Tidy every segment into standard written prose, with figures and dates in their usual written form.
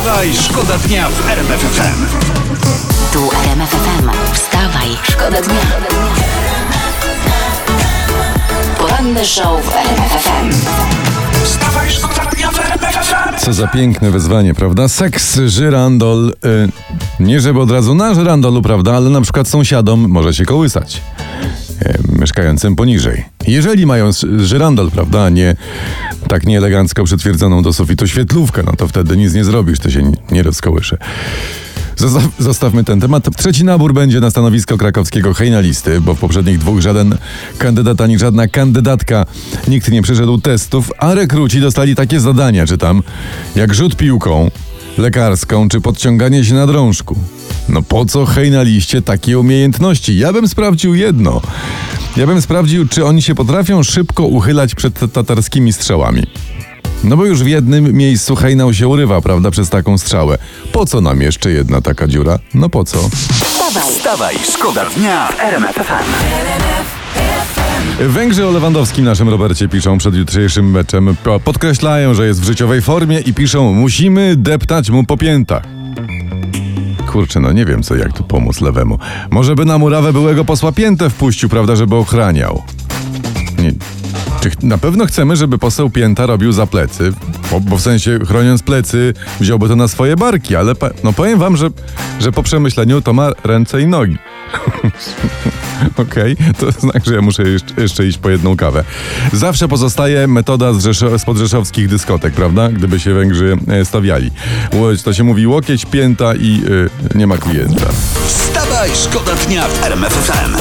Wstawaj, szkoda dnia w RMF FM. Tu RMF FM. Wstawaj, szkoda dnia. Poranny show w RMF FM. Wstawaj, szkoda dnia w RMF FM. Co za piękne wezwanie, prawda? Seks, żyrandol. Nie żeby od razu na żyrandolu, prawda? Ale na przykład sąsiadom może się kołysać. Mieszkającym poniżej. Jeżeli mają żyrandol, prawda, nie tak nieelegancko przytwierdzoną do sufitu świetlówkę, no to wtedy nic nie zrobisz, to się nie rozkołysze. Zostawmy ten temat. Trzeci nabór będzie na stanowisko krakowskiego hejnalisty, bo w poprzednich dwóch żaden kandydat ani żadna kandydatka, nikt nie przeszedł testów, a rekruci dostali takie zadania, czytam, jak rzut piłką lekarską czy podciąganie się na drążku. No po co hejnaliście takie umiejętności? Ja bym sprawdził jedno. Ja bym sprawdził, czy oni się potrafią szybko uchylać przed tatarskimi strzałami. No bo już w jednym miejscu hejnał się urywa, prawda, przez taką strzałę. Po co nam jeszcze jedna taka dziura? No po co? Wstawaj, wstawaj, szkoda dnia w RMF FM. Węgrzy o Lewandowskim, naszym Robercie, piszą przed jutrzejszym meczem. Podkreślają, że jest w życiowej formie i piszą: musimy deptać mu po piętach. Kurczę, no nie wiem co, jak tu pomóc lewemu. Może by na murawę byłego posła Piętę wpuścił, prawda, żeby ochraniał. Nie. Czy na pewno chcemy, żeby poseł Pięta robił za plecy? Bo w sensie, chroniąc plecy, wziąłby to na swoje barki, ale powiem wam, że po przemyśleniu to ma ręce i nogi. Okej, to znak, że ja muszę jeszcze iść po jedną kawę. Zawsze pozostaje metoda spod rzeszowskich dyskotek, prawda? Gdyby się Węgrzy stawiali. To się mówi łokieć, pięta i nie ma klienta. Wstawaj, szkoda dnia w RMF FM.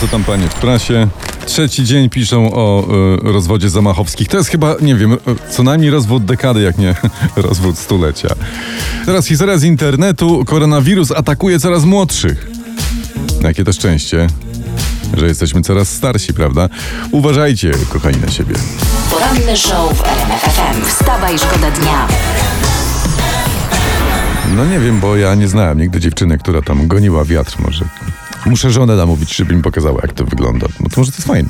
Co tam, panie, w prasie? Trzeci dzień piszą o rozwodzie Zamachowskich. To jest chyba, nie wiem, co najmniej rozwód dekady, jak nie rozwód stulecia. Teraz historia z internetu. Koronawirus atakuje coraz młodszych. Jakie to szczęście, że jesteśmy coraz starsi, prawda? Uważajcie, kochani, na siebie. Poranny show w RMF FM. Wstawa i szkoda dnia. No nie wiem, bo ja nie znałem nigdy dziewczyny, która tam goniła wiatr może. Muszę żonę namówić, żeby mi pokazała, jak to wygląda. No to może to jest fajne.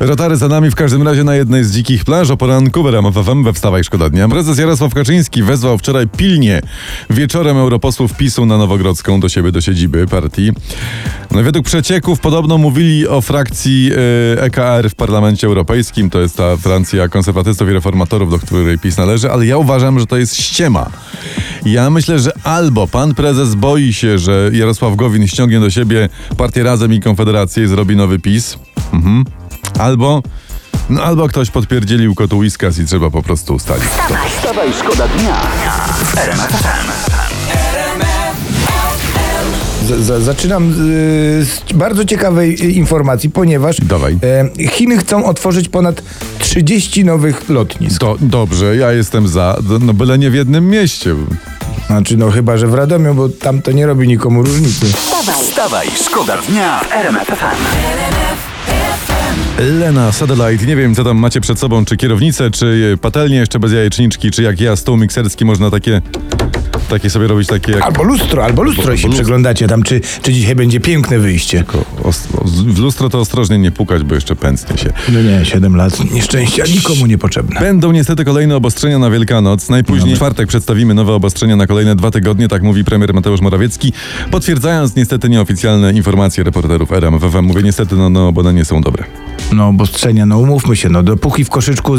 Rotary za nami, w każdym razie, na jednej z dzikich plaż o poranku w RMF FM we Wstawaj Szkoda Dnia. Prezes Jarosław Kaczyński wezwał wczoraj pilnie wieczorem europosłów PiS-u na Nowogrodzką do siebie, do siedziby partii. No, według przecieków podobno mówili o frakcji EKR w Parlamencie Europejskim. To jest ta Francja konserwatystów i reformatorów, do której PiS należy, ale ja uważam, że to jest ściema. Ja myślę, że albo pan prezes boi się, że Jarosław Gowin ściągnie do siebie Partię Razem i Konfederację i zrobi nowy PiS. Albo ktoś podpierdzielił kotu Whiskas i trzeba po prostu ustalić. Wstawaj, szkoda dnia. Zaczynam z bardzo ciekawej informacji, ponieważ Chiny chcą otworzyć ponad 30 nowych lotnisk. Dobrze, ja jestem za, no byle nie w jednym mieście. Znaczy, no chyba, że w Radomiu, bo tam to nie robi nikomu różnicy. Wstawaj, szkoda dnia w RMF FM. Lena, Satellite, nie wiem co tam macie przed sobą, czy kierownicę, czy patelnię jeszcze bez jajeczniczki, czy jak ja, stół mikserski, można takie sobie robić, takie jak... Albo lustro, jeśli przeglądacie tam, czy dzisiaj będzie piękne wyjście. W lustro to ostrożnie nie pukać, bo jeszcze pędznie się. No nie, 7 lat nieszczęścia nikomu niepotrzebne. Będą niestety kolejne obostrzenia na Wielkanoc. Najpóźniej w czwartek przedstawimy nowe obostrzenia na kolejne 2 tygodnie, tak mówi premier Mateusz Morawiecki, potwierdzając niestety nieoficjalne informacje reporterów RMF FM. Mówię niestety, no bo one nie są dobre. No obostrzenia, no umówmy się, no dopóki w koszyczku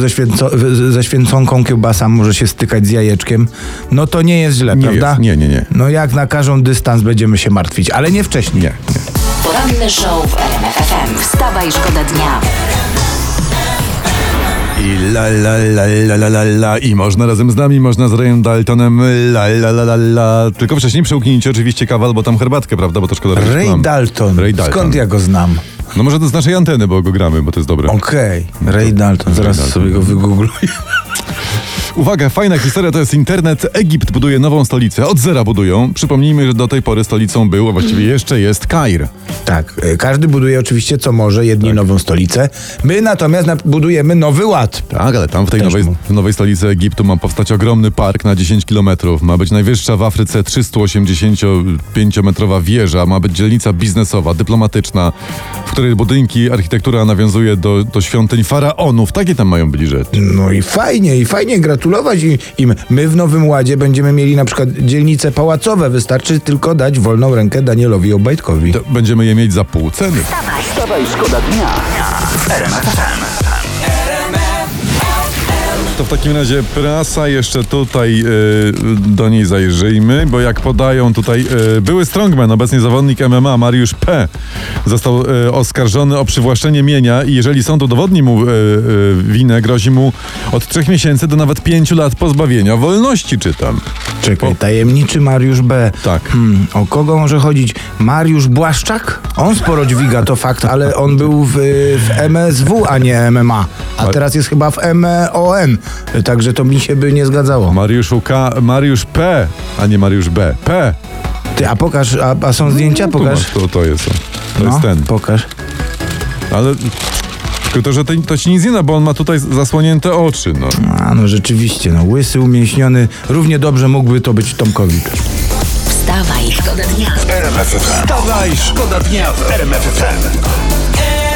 ze święconką kiełbasa może się stykać z jajeczkiem, no to nie jest źle, prawda? Jest. Nie. No jak nakażą dystans, będziemy się martwić, ale nie wcześniej. Nie. Poranny show w RMF FM. Wstawa i szkoda dnia. I la i można razem z nami, można z Raymond Daltonem, la. Tylko wcześniej przełknijcie oczywiście kawę albo tam herbatkę, prawda, bo to szkoda. Ray Dalton. Skąd ja go znam? No może to z naszej anteny, bo go gramy, bo to jest dobre. Okej, Ray Dalton, zaraz sobie go wygoogluję. Uwaga, fajna historia, to jest internet. Egipt buduje nową stolicę, od zera budują. Przypomnijmy, że do tej pory stolicą był, a właściwie jeszcze jest, Kair. Tak, każdy buduje oczywiście co może, jedni nową stolicę. My natomiast budujemy nowy ład. Tak, ale tam w tej nowej stolicy Egiptu ma powstać ogromny park na 10 kilometrów. Ma być najwyższa w Afryce 385-metrowa wieża. Ma być dzielnica biznesowa, dyplomatyczna, w której budynki, architektura nawiązuje do świątyń faraonów. Takie tam mają być rzeczy. No i fajnie, gratuluję. gratulować im. My w Nowym Ładzie będziemy mieli na przykład dzielnice pałacowe. Wystarczy tylko dać wolną rękę Danielowi Obajtkowi. To będziemy je mieć za pół ceny. Wstawaj, szkoda dnia. To w takim razie prasa, jeszcze tutaj do niej zajrzyjmy, bo jak podają tutaj, były strongman, obecnie zawodnik MMA Mariusz P. został oskarżony o przywłaszczenie mienia i jeżeli sąd udowodni mu winę, grozi mu od 3 miesięcy do nawet 5 lat pozbawienia wolności, czytam. Czekaj, tajemniczy Mariusz B. Tak. O kogo może chodzić? Mariusz Błaszczak? On sporo dźwiga, to fakt, ale on był w MSW, a nie MMA. A teraz jest chyba w MON. Także to mi się by nie zgadzało. Mariuszu K, Mariusz P, a nie Mariusz B. P. Ty, a pokaż, a są zdjęcia? Pokaż. To jest on. To jest ten. Pokaż. Ale... Tylko, że to się nic nie da, bo on ma tutaj zasłonięte oczy. No rzeczywiście, łysy, umięśniony. Równie dobrze mógłby to być Tomkowicz. Wstawaj, szkoda dnia w RMF FM.